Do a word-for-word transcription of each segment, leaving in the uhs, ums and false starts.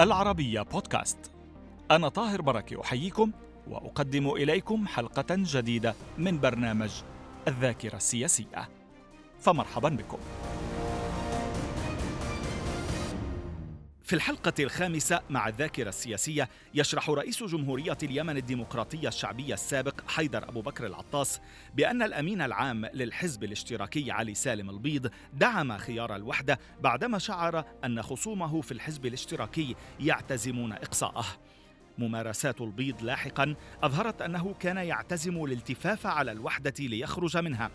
العربية بودكاست. أنا طاهر بركي أحييكم وأقدم إليكم حلقة جديدة من برنامج الذاكرة السياسية، فمرحبا بكم. في الحلقة الخامسة مع الذاكرة السياسية يشرح رئيس جمهورية اليمن الديمقراطية الشعبية السابق حيدر أبو بكر العطاس بأن الأمين العام للحزب الاشتراكي علي سالم البيض دعم خيار الوحدة بعدما شعر أن خصومه في الحزب الاشتراكي يعتزمون إقصاءه. ممارسات البيض لاحقا أظهرت أنه كان يعتزم الالتفاف على الوحدة ليخرج منها.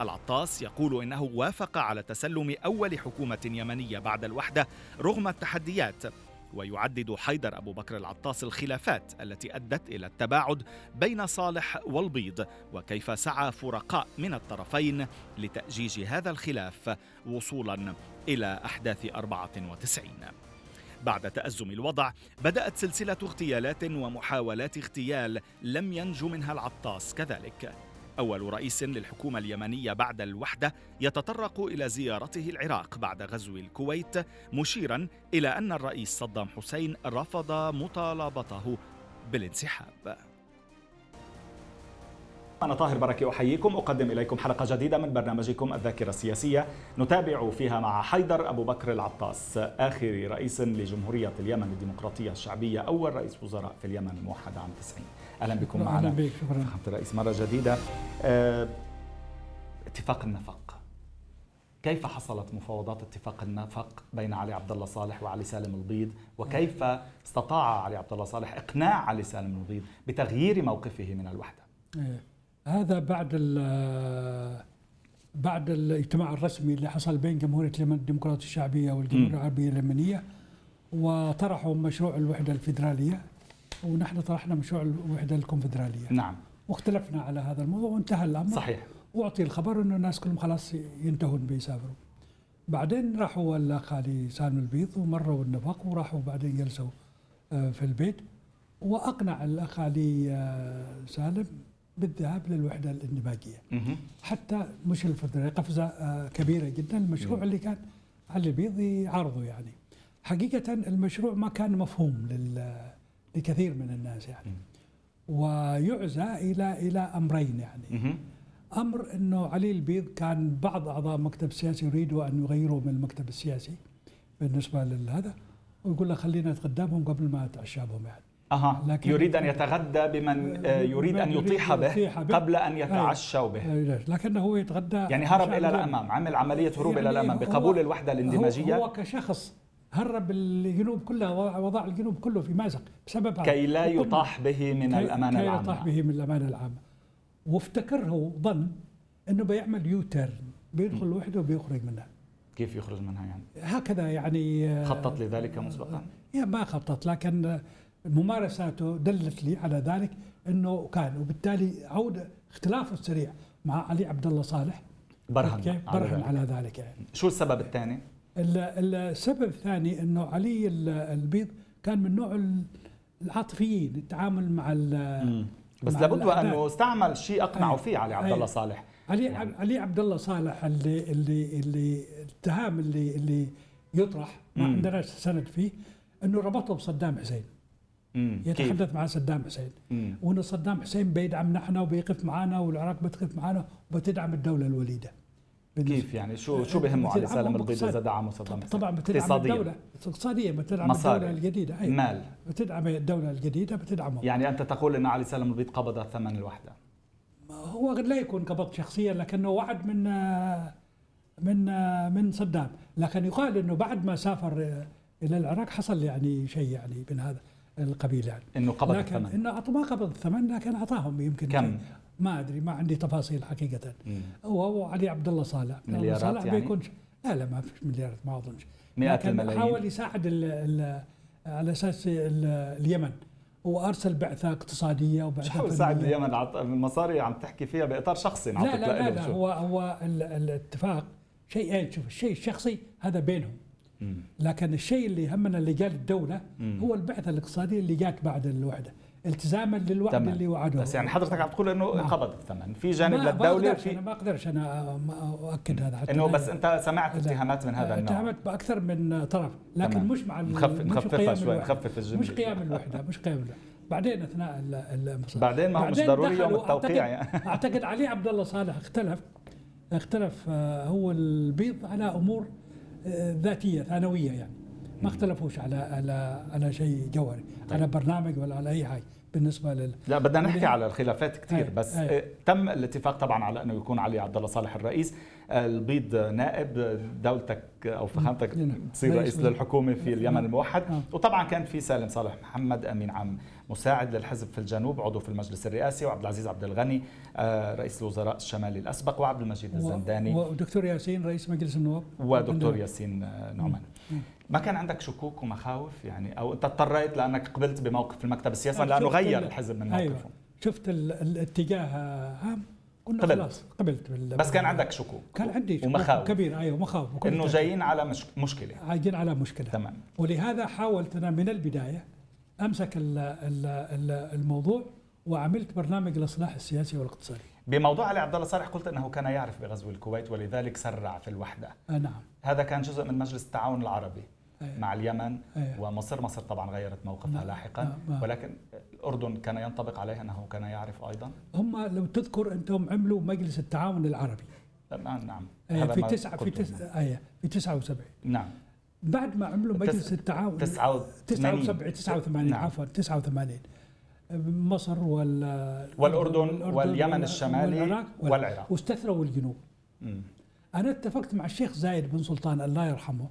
العطاس يقول إنه وافق على تسلم أول حكومة يمنية بعد الوحدة رغم التحديات، ويعدد حيدر أبو بكر العطاس الخلافات التي أدت إلى التباعد بين صالح والبيض وكيف سعى فرقاء من الطرفين لتأجيج هذا الخلاف وصولا إلى أحداث أربعة وتسعين. بعد تأزم الوضع بدأت سلسلة اغتيالات ومحاولات اغتيال لم ينجو منها العطاس كذلك. أول رئيس للحكومة اليمنية بعد الوحدة يتطرق إلى زيارته العراق بعد غزو الكويت، مشيرا إلى أن الرئيس صدام حسين رفض مطالبته بالانسحاب. أنا طاهر بركي أحييكم، أقدم إليكم حلقة جديدة من برنامجكم الذاكرة السياسية، نتابع فيها مع حيدر أبو بكر العطاس آخر رئيس لجمهورية اليمن الديمقراطية الشعبية، أول رئيس وزراء في اليمن الموحدة عام تسعين. أهلا بكم معنا فخامة الرئيس مرة جديدة. أه... اتفاق النفق، كيف حصلت مفاوضات اتفاق النفق بين علي عبد الله صالح وعلي سالم البيض، وكيف استطاع علي عبد الله صالح إقناع علي سالم البيض بتغيير موقفه من الوحدة؟ أه. هذا بعد بعد الاجتماع الرسمي اللي حصل بين جمهورية اليمن الديمقراطية الشعبية والجمهورية العربية اليمنية، وطرحوا مشروع الوحدة الفيدرالية، ونحن طرحنا مشروع الوحدة الكونفدرالية. نعم. واختلفنا على هذا الموضوع وانتهى الأمر. صحيح. وأعطي الخبر إنه الناس كلهم خلاص ينتهون بيسافروا. بعدين راحوا الأخ علي سالم البيض ومروا النفق وراحوا بعدين جلسوا في البيت، وأقنع الأخ علي سالم بالذهاب للوحدة الاندماجية. مه. حتى مش الفدرالية، قفزة كبيرة جدا المشروع. مه. اللي كان علي البيض يعارضه، يعني حقيقة المشروع ما كان مفهوم لكثير من الناس، يعني ويعزى إلى إلى أمرين، يعني مه. أمر أنه علي البيض كان بعض أعضاء مكتب سياسي يريدوا أن يغيروا من المكتب السياسي بالنسبة لهذا، ويقول له خلينا نتقدمهم قبل ما نتعشى بهم، يعني أها لكن يريد أن يتغدى بمن يريد أن يطيح به قبل أن يتعشى به، لكنه هو يتغدى، يعني هرب إلى الأمام، عمل عملية هروب يعني إلى الأمام بقبول الوحدة الاندماجية. هو كشخص هرب الجنوب كله، وضع الجنوب كله في مأزق بسبب كي لا يطاح به من الأمانة العامة، كي لا يطاح به من الأمانة العامة، وافتكره ظن أنه بيعمل يوتر، بيدخل الوحدة وبيخرج منها. كيف يخرج منها يعني؟ هكذا يعني خطط لذلك مسبقا؟ يعني ما خطط، لكن ممارساته دلت لي على ذلك أنه كان، وبالتالي عودة اختلافه السريع مع علي عبد الله صالح برهن برهن على ذلك. يعني شو السبب الثاني؟ السبب الثاني أنه علي البيض كان من نوع العاطفيين، التعامل مع ال بس لابد أنه استعمل شيء أقنعه فيه علي عبد الله صالح. علي يعني علي عبد الله صالح اللي اللي اللي الاتهام اللي اللي يطرح ما عندناش سند فيه، أنه ربطه بصدام حسين، يتحدث مع صدام حسين، وأن صدام حسين بيدعم نحن وبيقف معنا والعراق بتقف معنا وبتدعم الدولة الوليدة. كيف يعني شو شو بهمه علي سالم البيض إذا دعمه صدام حسين؟ طبعا بتدعم الدولة اقتصادية، بتدعم الدولة الجديدة، أي مال بتدعم الدولة الجديدة بتدعمه. يعني أنت تقول أن علي سالم البيض قبض ثمن الوحدة؟ هو قد لا يكون قبض شخصيا، لكنه وعد من من من صدام، لكن يقال أنه بعد ما سافر إلى العراق حصل يعني شيء يعني من هذا القبيل، يعني انه قبض الثمن، انه اعطى ما قبض الثمن، لكن اعطاهم يمكن كم؟ ما ادري، ما عندي تفاصيل حقيقه. هو علي عبد الله صالح مليارات صالح يعني؟ بيكون لا لا ما فيش مليارات، ما اظنش، مئات الملايين. حاول يساعد ال ال على اساس اليمن، وارسل بعثه اقتصاديه وبعثه حاول يساعد اليمن. المصاري عم تحكي فيها باطار شخصي، لا لا لا, لا هو هو الاتفاق شيئين، شوف الشيء الشخصي هذا بينهم، لكن الشيء اللي همنا اللي جاء الدولة هو البعثة الاقتصادية اللي جات بعد الوحدة، التزاما للوعد تمام. اللي وعدوه. بس يعني حضرتك عم تقول انه انقبض الثمن في جانب للدوله. في انا ما اقدرش انا اؤكد هذا حتى انه بس انت سمعت اتهامات من هذا النوع. اتهمت باكثر من طرف لكن تمام. مش مع نخفف نخففها شوي نخفف الجمله مش قيام الوحده مش قيام الوحده بعدين اثناء المصادرة بعدين ما هو مش ضروري يوم التوقيع يعني. اعتقد علي عبد الله صالح اختلف اختلف هو البيض على امور ذاتيه ثانويه يعني ما اختلفوش على على على شيء جوهري طيب. على برنامج ولا على اي حاجه بالنسبه لل لا بدنا نحكي على الخلافات كثير أيه. بس أيه. تم الاتفاق طبعا على انه يكون علي عبد الله صالح الرئيس، البيض نائب، دولتك او فخامتك تصير رئيس للحكومه في اليمن الموحد، وطبعا كان في سالم صالح محمد امين عام مساعد للحزب في الجنوب عضو في المجلس الرئاسي، وعبد العزيز عبد الغني رئيس الوزراء الشمالي الاسبق، وعبد المجيد الزنداني ودكتور ياسين رئيس مجلس النواب ودكتور ياسين نعمان. ما كان عندك شكوك ومخاوف يعني او انت اضطريت لانك قبلت بموقف المكتب السياسي لانه غير الحزب من موقفه؟ أيوة. شفت الاتجاه هام قلنا قبلت. خلاص قبلت بال... بس كان عندك شكوك؟ كان عندي شكوك ومخاوف كبير ايوه مخاوف انه جايين على مش... مشكله جايين على مشكله تمام. ولهذا حاولت انا من البدايه امسك ال ال ال الموضوع وعملت برنامج الاصلاح السياسي والاقتصادي. بموضوع علي عبد الله صالح قلت انه كان يعرف بغزو الكويت ولذلك سرع في الوحده. آه نعم هذا كان جزء من مجلس التعاون العربي أيه. مع اليمن أيه. ومصر، مصر طبعا غيرت موقفها لاحقا لا. لا. ولكن الاردن كان ينطبق عليها انه كان يعرف ايضا. هم لو تذكر انتم عملوا مجلس التعاون العربي نعم نعم أيه. في تسعة في تسعة ايه في تسعة وسبعين نعم بعد ما عملوا مجلس التعاون تسعة وسبعين تسعة وثمانين عفوا تسعة وثمانين مصر وال والاردن واليمن الشمالي والعراق واستثروا الجنوب. م. انا اتفقت مع الشيخ زايد بن سلطان الله يرحمه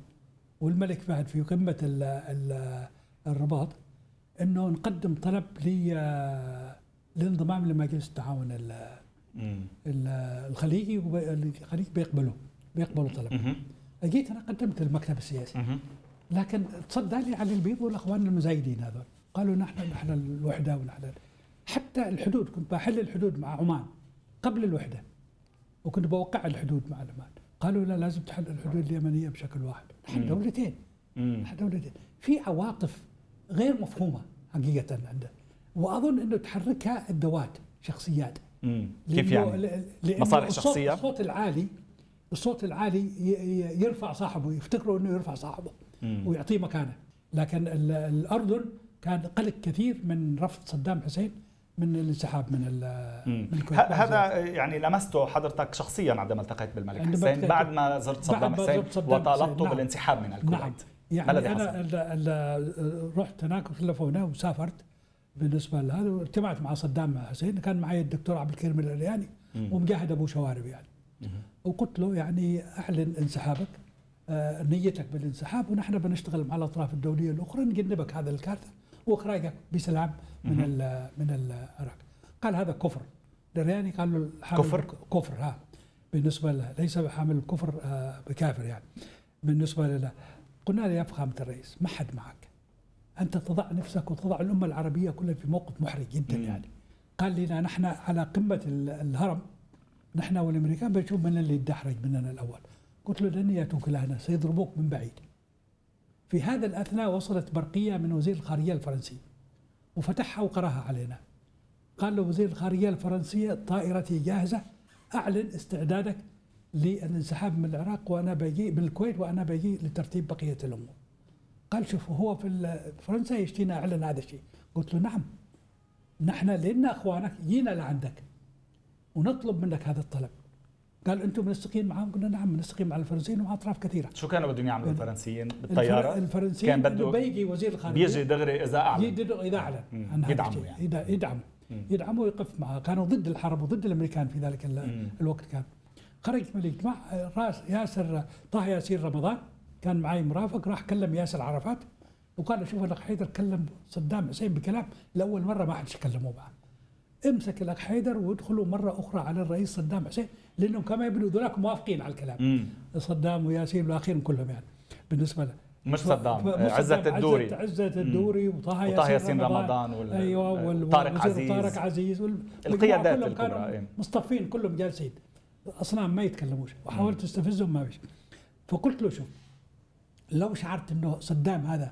والملك فهد في قمه ال ال الرباط انه نقدم طلب للانضمام لمجلس التعاون ال ال الخليجي والخليج بيقبلوا بيقبلوا طلب. اجيت انا قدمت المكتب السياسي لكن تصدى لي علي البيض والاخوان المزايدين هذول قالوا نحن نحن الوحده ونحن حتى الحدود كنت بحل الحدود مع عمان قبل الوحده وكنت بوقع الحدود مع عمان قالوا لا لازم تحل الحدود اليمنيه بشكل واحد نحن دولتين نحن دولتين في عواطف غير مفهومه حقيقه عندنا واظن انه تحركها الذوات شخصيات كيف يعني مصالح شخصيه الصوت العالي الصوت العالي يرفع صاحبه يفتكروا انه يرفع صاحبه ويعطيه مكانه لكن الاردن كان قلق كثير من رفض صدام حسين من الانسحاب من من الكويت. هذا يعني لمسته حضرتك شخصيا عندما التقيت بالملك حسين بعد ما زرت صدام حسين وطالبته نعم. بالانسحاب من الكويت نعم. يعني انا رحت هناك وتلفونا وسافرت بالنسبه لهذا واجتمعت مع صدام حسين كان معي الدكتور عبد الكريم الأرياني ومجاهد ابو شوارب يعني مم. وقلت له يعني اعلن انسحابك آه نيتك بالانسحاب ونحن بنشتغل مع الاطراف الدوليه الاخرى نجنبك هذا الكارثه واخراجك بسلام من ال من العراق. قال هذا كفر. الأرياني قال له كفر كفر ها بالنسبه له ليس حامل الكفر آه بكافر يعني بالنسبه له. قلنا له يا فخامه الرئيس ما حد معك. انت تضع نفسك وتضع الامه العربيه كلها في موقف محرج جدا مم. يعني. قال لنا نحن على قمه الهرم نحن والامريكان بنشوف من اللي يتدحرج مننا الاول. قلت له لن ياتوك لهنا سيضربوك من بعيد. في هذا الاثناء وصلت برقيه من وزير الخارجيه الفرنسي وفتحها وقراها علينا. قال له وزير الخارجيه الفرنسيه طائرتي جاهزه اعلن استعدادك للانسحاب من العراق وانا باجي بالكويت وانا باجي لترتيب بقيه الامور. قال شوف هو في فرنسا يشتينا اعلن هذا الشيء. قلت له نعم نحن لنا اخوانك جينا لعندك ونطلب منك هذا الطلب. قال انتم منسقين معهم؟ قلنا نعم منسقين مع الفرنسيين ومع اطراف كثيره. شو كانوا بدهم يعملوا الفرنسيين بالطياره؟ الفرنسيين كان بده بيجي وزير الخارجيه بيجي دغري اذا اعلن اذا اعلن يدعموا يعني يدعموا يدعموا ويقف معها. كانوا ضد الحرب وضد الامريكان في ذلك الوقت. كان خرجت من الاجتماع راس ياسر طه ياسين رمضان كان معي مرافق راح كلم ياسر عرفات وقال شوف الاخ حيدر كلم صدام حسين بكلام لاول مره ما حدش كلموه بعد. امسك الاخ حيدر وادخلوا مره اخرى على الرئيس صدام حسين لانهم كما يبدو ذولاك موافقين على الكلام. مم. صدام وياسين والاخير كلهم يعني بالنسبه له مش صدام عزت الدوري عزت الدوري وطه ياسين, ياسين رمضان وال... ايوه وال... طارق عزيز طارق عزيز وال... القيادات الكبرى مصطفين كلهم جالسين اصلا ما يتكلموش وحاولت استفزهم ما فيش. فقلت له شوف لو شعرت انه صدام هذا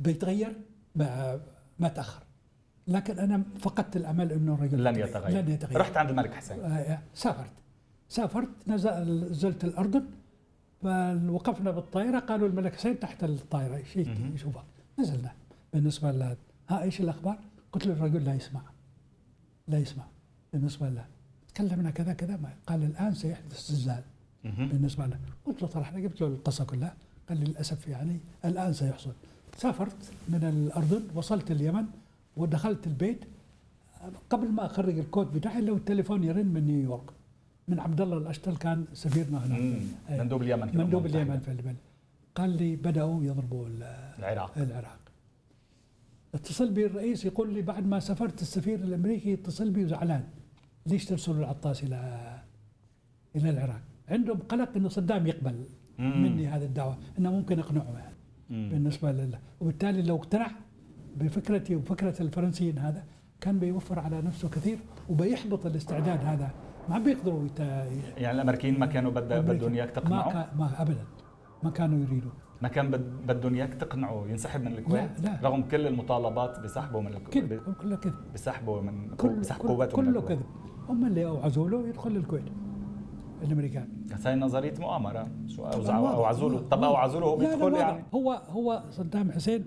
بيتغير ما, ما تاخر لكن أنا فقدت الأمل أنه الرجل لن يتغير. لن يتغير. رحت عند الملك حسين. آه سافرت سافرت نزلت الأردن، وقفنا بالطائرة، قالوا الملك حسين تحت الطائرة يشوفها. نزلنا. بالنسبة له ها إيش الأخبار؟ قلت له الرجل لا يسمع، لا يسمع بالنسبة له. تكلمنا كذا كذا، ما قال الآن سيحدث زلزال بالنسبة له. قلت له طرحنا، جبت له القصة كلها، قال لي للأسف يعني الآن سيحصل. سافرت من الأردن، وصلت اليمن ودخلت البيت، قبل ما أخرج الكود بتاعي لو التليفون يرن من نيويورك من عبد الله الاشتل، كان سفيرنا هناك مندوب اليمن مندوب اليمن في اليمن. قال لي بدأوا يضربوا العراق العراق اتصل بي الرئيس يقول لي بعد ما سافرت السفير الامريكي اتصل بي وزعلان، ليش ترسلوا العطاس الى الى العراق؟ عندهم قلق انه صدام يقبل مم. مني هذه الدعوه، انه ممكن اقنعه يعني بالنسبه له، وبالتالي لو اقتنع بفكرتي وفكره الفرنسيين هذا كان بيوفر على نفسه كثير وبيحبط الاستعداد هذا، ما بيقدروا يت... يعني الامريكيين ما كانوا بدهم اياك تقنعه؟ ما, ك... ما ابدا ما كانوا يريدوا، ما كان بدهم اياك تقنعه ينسحب من الكويت؟ لا لا. رغم كل المطالبات بسحبه من الكويت، كذب كله كذب، بسحبه من بسحب قواته كله كذب، هم اللي اوعزوا له يدخل الكويت الامريكان. هاي نظريه مؤامره، شو اوعزوا له؟ طب اوعزوا له هو بيدخل يعني؟ هو هو صدام حسين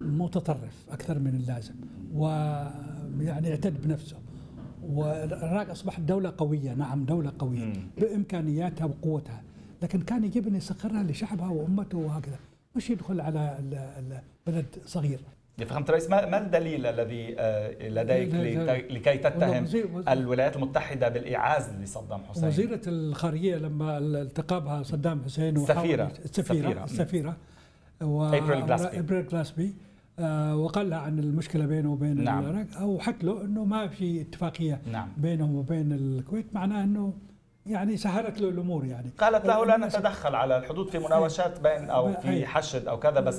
متطرف اكثر من اللازم، ويعني اعتد بنفسه، والعراق اصبحت دوله قويه، نعم دوله قويه مم. بامكانياتها وقوتها، لكن كان يجب أن يسخرها لشعبها وأمته وهكذا، مش يدخل على بلد صغير. فهمت رئيس، ما الدليل الذي لديك لكي تتهم الولايات المتحدة بالإعاز لصدام حسين؟ وزيرة الخارجية لما التقى بها صدام حسين السفيرة السفيرة السفيرة إبريل غلاسبي، وقال لها عن المشكلة بينه وبين العراق، نعم. أو حكى له أنه ما في اتفاقية نعم. بينهم وبين الكويت، معناه أنه يعني سهلت له الامور، يعني قالت له لا نتدخل على الحدود في مناوشات بين او في حشد او كذا، بس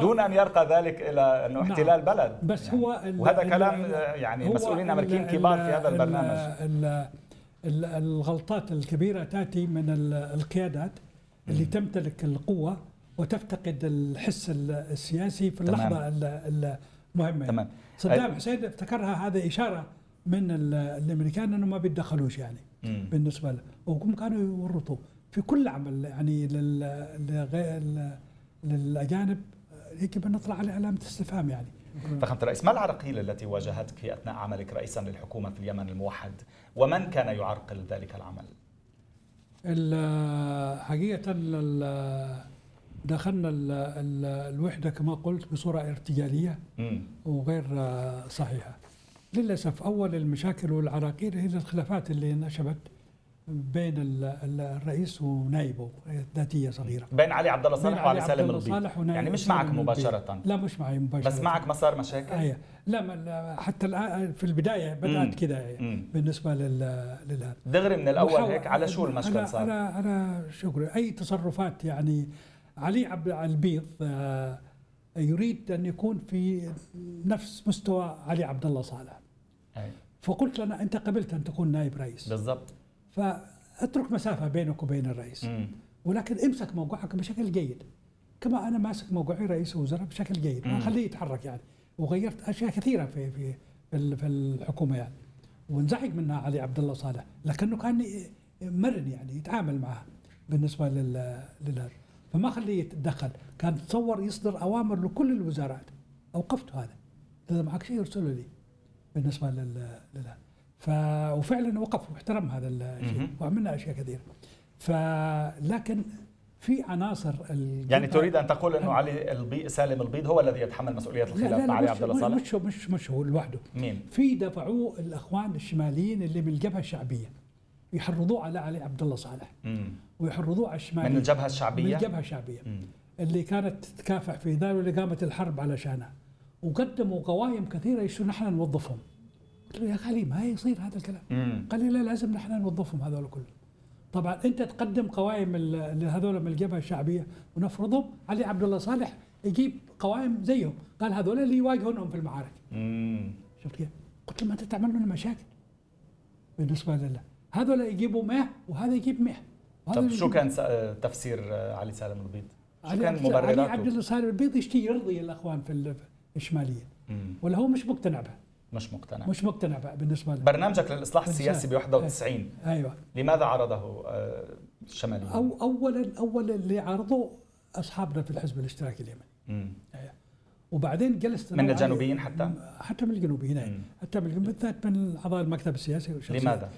دون ان يرقى ذلك الى انه احتلال بلد، بس يعني هو وهذا كلام يعني مسؤولين امريكيين كبار في هذا البرنامج. الغلطات الكبيره تاتي من القيادات اللي تمتلك القوه وتفتقد الحس السياسي في اللحظه المهمه. تمام. صدام حسين افتكرها هذا اشاره من الامريكان انه ما بيتدخلوش يعني بالنسبه له، وهم كانوا يورطوا في كل عمل يعني لل للاجانب، يجب ان نطلع على علامه استفهام يعني. فخامة الرئيس، ما العراقيل التي واجهتك في اثناء عملك رئيسا للحكومه في اليمن الموحد، ومن كان يعرقل ذلك العمل؟ حقيقه دخلنا الوحده كما قلت بصوره ارتجاليه وغير صحيحه. للأسف أول المشاكل والعراقيل هي الخلافات اللي نشبت بين الرئيس ونائبه، ذاتية صغيرة بين علي عبد الله صالح وعلي سالم البيض، يعني مش معك مباشرة؟ لا مش معي مباشرة، بس معك مسار مشاكل؟ أيه. لا حتى الآن في البداية بدأت كده يعني بالنسبة لل دغري من الأول هيك. على شو المشكل صار؟ على على شكرا أي تصرفات يعني علي عبد البيض يريد أن يكون في نفس مستوى علي عبد الله صالح. أي. فقلت لنا أنت قبلت أن تكون نائب رئيس بالضبط، فأترك مسافة بينك وبين الرئيس، مم. ولكن امسك موقعك بشكل جيد كما أنا ماسك موقعي رئيس وزراء بشكل جيد، ما خليه يتحرك يعني. وغيرت أشياء كثيرة في في في الحكومة يعني، وانزعج منها علي عبد الله صالح، لكنه كان مرن يعني يتعامل معها بالنسبة لل فما خليه يتدخل، كان تصور يصدر اوامر لكل الوزارات. اوقفت هذا، اذا معك شيء ارسله لي بالنسبه لل ف وفعلا وقف واحترم هذا الشيء وعملنا اشياء كثيره. فلكن في عناصر يعني تريد ان تقول انه علي البي... سالم البيض هو الذي يتحمل مسؤوليه الخلاف مع علي عبد الله صالح؟ مش مش مش هو لوحده، مين؟ في دفعوه الاخوان الشماليين اللي من الجبهه الشعبيه يحرضوه على علي عبد الله صالح، ويحرضوه على الشماليين من الجبهه الشعبيه من الجبهه الشعبيه مم. اللي كانت تكافح في ذلك واللي قامت الحرب على شانها، وقدموا قوائم كثيره يشو نحن نوظفهم. قلت له يا خليل ما يصير هذا الكلام. مم. قال لي لا لازم نحن نوظفهم هذول كلهم. طبعا انت تقدم قوائم لهذول من الجبهه الشعبيه ونفرضهم، علي عبد الله صالح يجيب قوائم زيهم، قال هذول اللي يواجهونهم في المعارك. امم شفت كيف؟ قلت له ما انت تعمل لنا مشاكل بالنسبه لله، هذول يجيبوا مئة وهذا يجيب مئة. طب شو كان تفسير علي سالم البيض؟ شو كان مبرراته؟ علي عبد الله سالم البيض يشتي يرضي الاخوان في الشماليه، ولا هو مش مقتنع بها مش مقتنع مش مقتنع بقى بالنسبه لي. برنامجك للاصلاح السياسي ب واحد وتسعين ايوه، لماذا عرضه الشماليون؟ او اولا اولا اللي عرضه اصحابنا في الحزب الاشتراكي اليمني امم أيوة. وبعدين جلست من الجنوبيين حتى حتى من الجنوبيين أيوة. حتى من بالذات من اعضاء المكتب السياسي. لماذا؟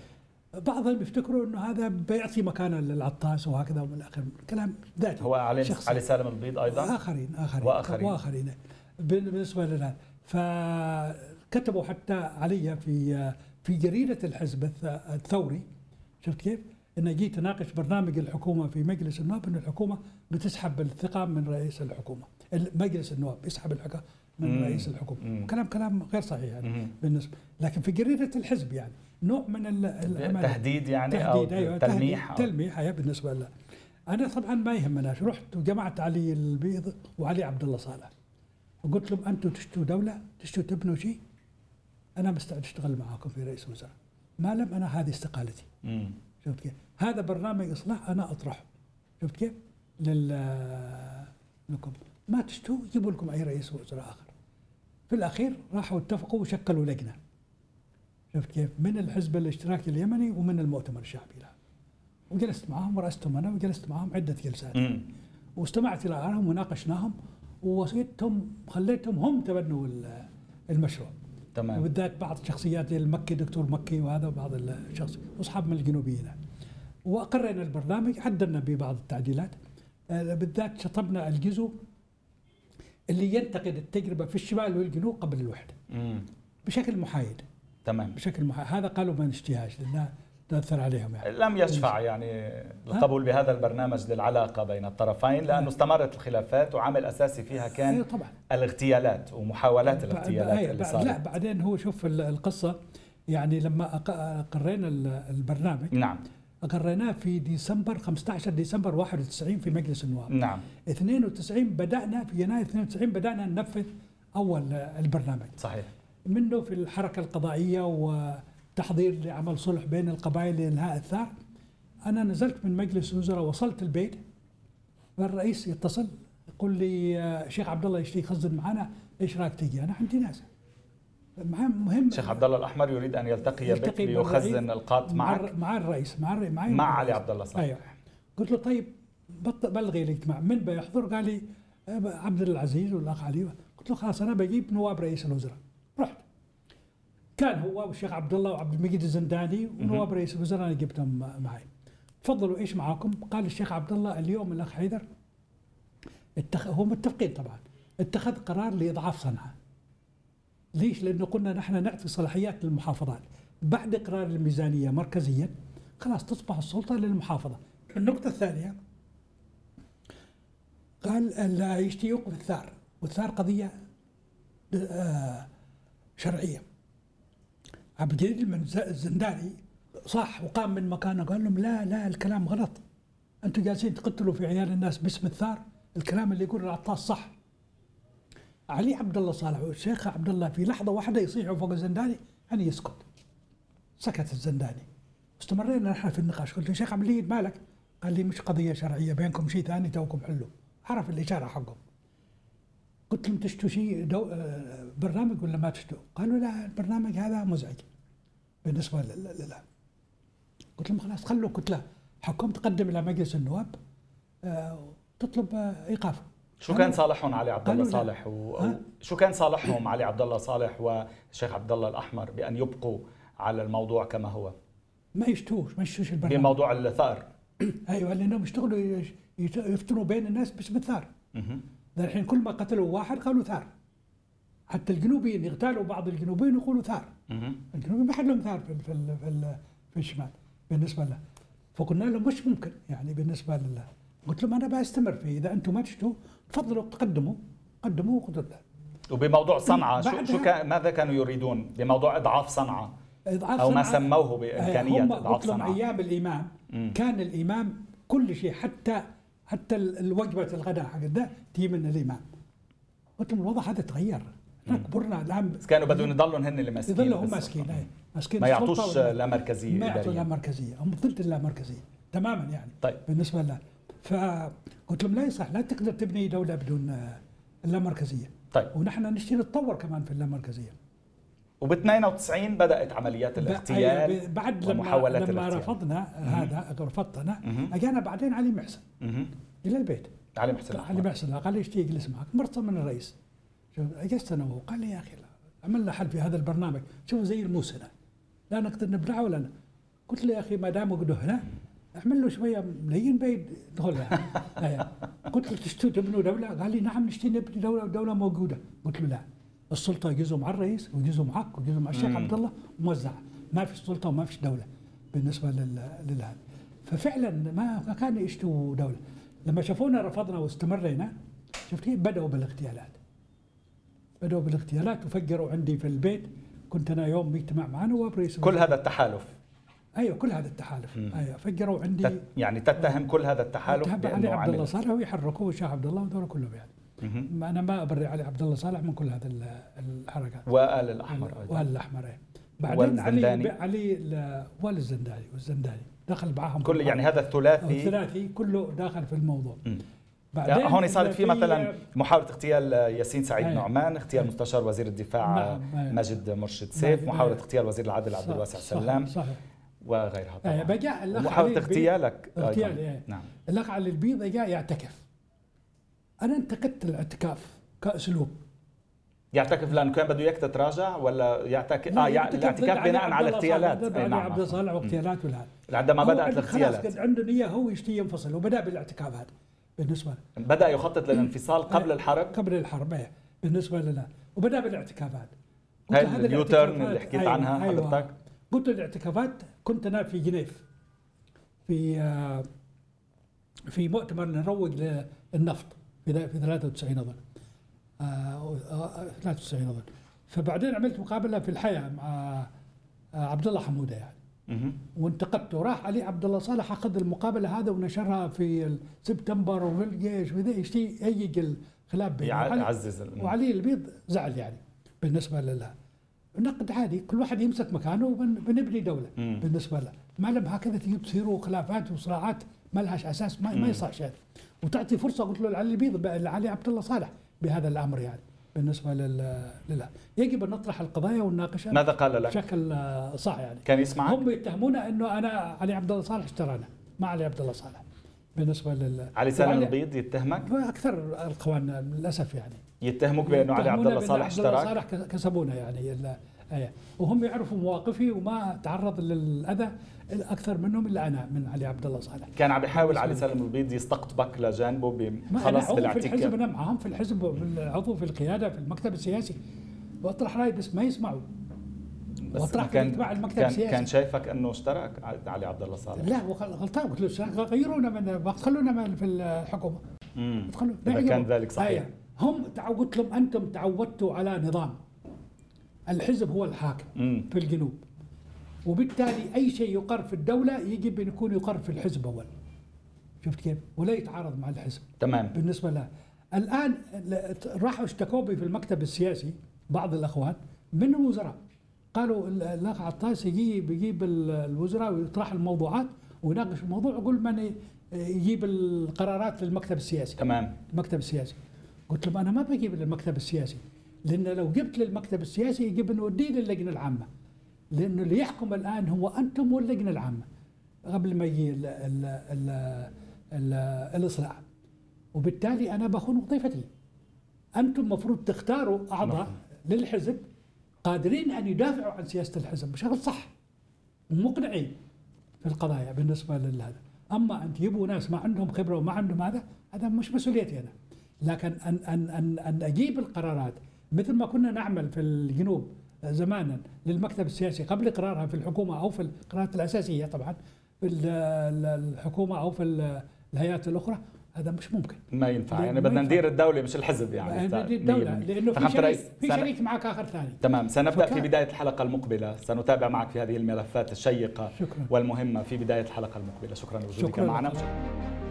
بعضهم يفتكروا انه هذا بيعطي مكانا للعطاس وهكذا ومن الاخر كلام ذاتي. هو علي علي سالم البيض ايضا واخرين اخرين واخرين, وآخرين. بالنسبه لنا فكتبوا حتى علي في في جريده الحزب الثوري، شفت كيف؟ اني جيت اناقش برنامج الحكومه في مجلس النواب ان الحكومه بتسحب الثقه من رئيس الحكومه، مجلس النواب يسحب الحكم من رئيس الحكومه، كلام كلام غير صحيح يعني بالنسبه، لكن في جريده الحزب يعني نوع من العمل تهديد يعني تهديد او أيوة تلميح أو تلميح أيوة بالنسبه له. انا طبعا ما يهمناش، رحت وجمعت علي البيض وعلي عبد الله صالح وقلت لهم انتم تشتوا دوله، تشتوا تبنوا شيء، انا مستعد اشتغل معاكم في رئيس وزراء ما لم انا هذه استقالتي. امم شفت كيف؟ هذا برنامج اصلاح انا اطرحه، شفت كيف؟ لل لكم ما تشتوا جيبوا لكم اي رئيس وزراء اخر. في الاخير راحوا اتفقوا وشكلوا لجنه، شفت كيف؟ من الحزب الاشتراكي اليمني ومن المؤتمر الشعبي له. وجلست معهم ورأستهم انا وجلست معهم عده جلسات. مم. واستمعت الى ارائهم وناقشناهم ووصيتهم خليتهم هم تبنوا المشروع. تمام. وبالذات بعض الشخصيات زي المكي دكتور مكي وهذا وبعض الشخص واصحاب من الجنوبيين. واقرينا البرنامج، عدلنا ببعض التعديلات. بالذات شطبنا الجزء اللي ينتقد التجربه في الشمال والجنوب قبل الوحده. مم. بشكل محايد. تمام. بشكل محايد، هذا قالوا من اجتهاج لانه تاثر عليهم يعني. لم يشفع يعني القبول بهذا البرنامج للعلاقه بين الطرفين لانه استمرت الخلافات وعامل اساسي فيها كان طبعا الاغتيالات ومحاولات الاغتيالات اللي صارت. لا بعدين هو شوف القصه يعني لما قرينا البرنامج نعم قريناه في ديسمبر خمسة عشر ديسمبر واحد وتسعين في مجلس النواب. نعم. اثنين وتسعين بدانا في يناير اثنين وتسعين بدانا ننفذ اول البرنامج. صحيح. منه في الحركه القضائيه وتحضير لعمل صلح بين القبائل لانهاء الثار. انا نزلت من مجلس الوزراء وصلت البيت فالرئيس يتصل يقول لي شيخ عبد الله الاشتل يخزن معنا، ايش رايك تجي؟ انا عندي ناس مهم. شيخ عبد الله الاحمر يريد ان يلتقي, يلتقي بك ليخزن القاط معك مع الرئيس مع الرئيس مع, مع علي عبد الله صالح. ايوه. قلت له طيب بلغي الاجتماع من بيحضر؟ قال لي عبد العزيز والاخ علي. قلت له خلاص انا بجيب نواب رئيس الوزراء. رحت كان هو والشيخ عبد الله وعبد المجيد الزنداني ونواب رئيس الوزراء انا جبتهم معي. تفضلوا ايش معاكم؟ قال الشيخ عبد الله اليوم الاخ حيدر اتخ... هم متفقين طبعا، اتخذ قرار لاضعاف صنعاء. ليش؟ لانه قلنا نحن نعطي صلاحيات للمحافظات بعد قرار الميزانيه مركزيا، خلاص تصبح السلطه للمحافظه. النقطه الثانيه قال لا يشتي يوقف الثار، والثار قضيه آه شرعيه. عبد الجليل الزنداني صح وقام من مكانه قال لهم لا لا الكلام غلط، انتم جالسين تقتلوا في عيال الناس باسم الثار، الكلام اللي يقول العطاس صح. علي عبد الله صالح والشيخ عبد الله في لحظه واحده يصيحوا فوق الزنداني ان يسكت. سكت الزنداني. استمرينا نحن في النقاش، قلت له شيخ عبد الله مالك؟ قال لي مش قضيه شرعيه بينكم شيء ثاني توكم حلوا، عرف الاشاره حقهم. قلت لهم تشتوا شيء برنامج ولا ما تشتوا؟ قالوا لا البرنامج هذا مزعج بالنسبه لنا. قلت لهم خلاص خلوا كتله حكم تقدم الى مجلس النواب تطلب ايقافه. شو كان صالحهم علي عبد الله صالح و... شو كان صالحهم علي عبد الله صالح والشيخ عبد الله الاحمر بان يبقوا على الموضوع كما هو؟ ما يشتوش ما يشتوش البرنامج بموضوع الثار. ايوه لانهم يشتغلوا يفتنوا بين الناس باسم الثار. الحين كل ما قتلوا واحد قالوا ثار. حتى الجنوبيين يغتالوا بعض الجنوبيين يقولوا ثار. الجنوبيين ما حد لهم ثار في ال في, ال في, ال في الشمال بالنسبه لنا. فقلنا لهم مش ممكن يعني بالنسبه لله. قلت لهم انا بستمر فيه، اذا انتم ما تشتوا تفضلوا تقدموا قدموا وقدروا. وبموضوع صنعاء شو, شو كان ماذا كانوا يريدون بموضوع اضعاف صنعاء؟ اضعاف او صنعة ما سموه بامكانيه اضعاف صنعاء. هم ايام الامام مم. كان الامام كل شيء حتى حتى الوجبه الغداء حقتنا تجي من الامام. قلت لهم الوضع هذا تغير، احنا كبرنا الان. كانوا بدهم يضلوا هن اللي ماسكين، يضلوا هم ماسكين ماسكين ما يعطوش لا مركزيه، ما يعطوا لا مركزيه، هم ضد اللامركزيه تماما يعني. طيب بالنسبه لنا فقلت لهم لا يصح، لا تقدر تبني دوله بدون اللامركزيه. طيب ونحن نشتي نتطور كمان في اللامركزيه. وب92 بدأت عمليات الاغتيال بعد ومحاولات لما الاغتيال. رفضنا هذا رفضت أنا أجانا بعدين علي محسن إلى البيت. علي محسن علي محسن قال لي اشتي اجلس معك مرة من الرئيس. اجلست أنا وهو قال لي يا أخي عملنا حل في هذا البرنامج شوف زي الموسنة لا نقدر نبلعه ولا أنا. قلت له يا أخي ما دام وجده هنا اعمل له شوية ملايين بعيد دخل لها. قلت له تشتوا تبنوا دولة؟ قال لي نعم نشتي نبني دولة دولة موجودة. قلت له لا السلطة جزء مع الرئيس وجزء معك وجزء مع الشيخ عبد الله موزعة ما في سلطة وما في دولة بالنسبة للهذا. ففعلا ما كان يشتوا دولة. لما شافونا رفضنا واستمرينا شفت كيف بدأوا بالاغتيالات. بدأوا بالاغتيالات وفجروا عندي في البيت. كنت أنا يوم مجتمع معنا وبرئيس كل هذا التحالف. ايوه كل هذا التحالف ايوه فجروا عندي تت يعني تتهم كل هذا التحالف بانه عبد الله صالح ويحركوه الشيخ عبد الله ودوره كله يعني ما انا ما ابرئ علي عبد الله صالح من كل هذا الحركات وآل الاحمر وآل الاحمر ايوه بعدين علي علي والزنداني والزنداني دخل معاهم كل يعني هذا الثلاثي الثلاثي كله داخل في الموضوع. بعدين هون صارت في مثلا محاولة اغتيال ياسين سعيد نعمان، اغتيال مستشار وزير الدفاع مجد مرشد سيف، محاولة اغتيال وزير العدل عبد الواسع السلام وغيرها طبعا. بجاء الاخ علي اغتيالك اغتيال ايه. نعم الاخ علي البيض جاء يعتكف. انا انتقدت الاعتكاف كاسلوب. يعتكف لانه كان بده اياك تتراجع ولا يعتكف اه يعتكف الاعتكاف بناء على اغتيالات علي عبد الله صالح واغتيالات ولا عندما بدات الاغتيالات خلاص عنده نيه هو يشتي ينفصل وبدا بالاعتكاف هذا بالنسبه له بدا يخطط للانفصال قبل الحرب قبل الحرب ايه بالنسبه لنا وبدا بالاعتكافات هذا اليوتيرن اللي حكيت عنها حضرتك. قلت الاعتكافات كنت انا في جنيف في في مؤتمر نروج للنفط في ثلاثة وتسعين اظن ثلاثة وتسعين اظن. فبعدين عملت مقابله في الحياه مع عبد الله حمودة يعني وانتقدته. راح علي عبد الله صالح اخذ المقابله هذا ونشرها في سبتمبر وفي الجيش وذا يشتي يهيج الخلاف بين يعزز وعلي البيض زعل يعني بالنسبه لله نقد عادي كل واحد يمسك مكانه وبنبني دوله مم. بالنسبه له ما لم هكذا تصيروا خلافات وصراعات ما لهاش اساس ما, ما يصح شيء وتعطي فرصه. قلت له علي البيض علي عبد الله صالح بهذا الامر يعني بالنسبه لل لله يجب ان نطرح القضايا ونناقشها. ماذا قال لك؟ بشكل صح يعني كان يسمعك؟ هم يتهمونا انه انا علي عبد الله صالح اشترانا ما علي عبد الله صالح بالنسبه لل علي سالم البيض يتهمك؟ اكثر اخواننا للاسف يعني يتهموك بانه علي عبد الله صالح اشتراك؟ عبد الله صالح كسبونا يعني وهم يعرفوا مواقفي وما تعرض للاذى اكثر منهم الا انا من علي عبد الله صالح. كان عم يحاول علي سالم البيض يستقطبك لجانبه خلص بالاعتكاف. في الحزب انا معهم في الحزب عضو في القياده في المكتب السياسي واطرح رايي بس ما يسمعوا. وطرح كان المكتب السياسي كان شايفك انه اشترك علي عبد الله صالح. لا غلطان قلت له غيرونا من خلونا في الحكومه. امم اذا كان ذلك صحيح. هم قلت لهم انتم تعودتوا على نظام الحزب هو الحاكم مم. في الجنوب وبالتالي اي شيء يقر في الدوله يجب ان يكون يقر في الحزب اول. شفت كيف؟ ولا يتعارض مع الحزب. تمام بالنسبه له الان راحوا اشتكوا بي في المكتب السياسي بعض الاخوان من الوزراء قالوا الاخ عطاس يجيب يجيب الوزراء ويطرح الموضوعات ويناقش الموضوع ويقول من يجيب القرارات للمكتب السياسي. تمام المكتب السياسي قلت لهم انا ما بجيب للمكتب السياسي لان لو جبت للمكتب السياسي يجب نوديه للجنه العامه لانه اللي يحكم الان هو انتم واللجنه العامه قبل ما يجي ال ال ال ال الاصلاح وبالتالي انا بخون وظيفتي. انتم المفروض تختاروا اعضاء للحزب قادرين ان يدافعوا عن سياسه الحزب بشكل صح ومقنعين في القضايا بالنسبه لهذا. اما ان تجيبوا ناس ما عندهم خبره وما عندهم هذا هذا مش مسؤوليتي انا. لكن ان ان ان ان اجيب القرارات مثل ما كنا نعمل في الجنوب زمانا للمكتب السياسي قبل قرارها في الحكومه او في القرارات الاساسيه طبعا في الحكومه او في الهيئات الاخرى هذا مش ممكن. ما ينفع يعني بدنا ندير الدوله مش الحزب يعني. ندير الدوله لانه في شريك, في شريك معك اخر ثاني. تمام سنبدا في بدايه الحلقه المقبله سنتابع معك في هذه الملفات الشيقه شكرا. والمهمه في بدايه الحلقه المقبله. شكرا لوجودك معنا.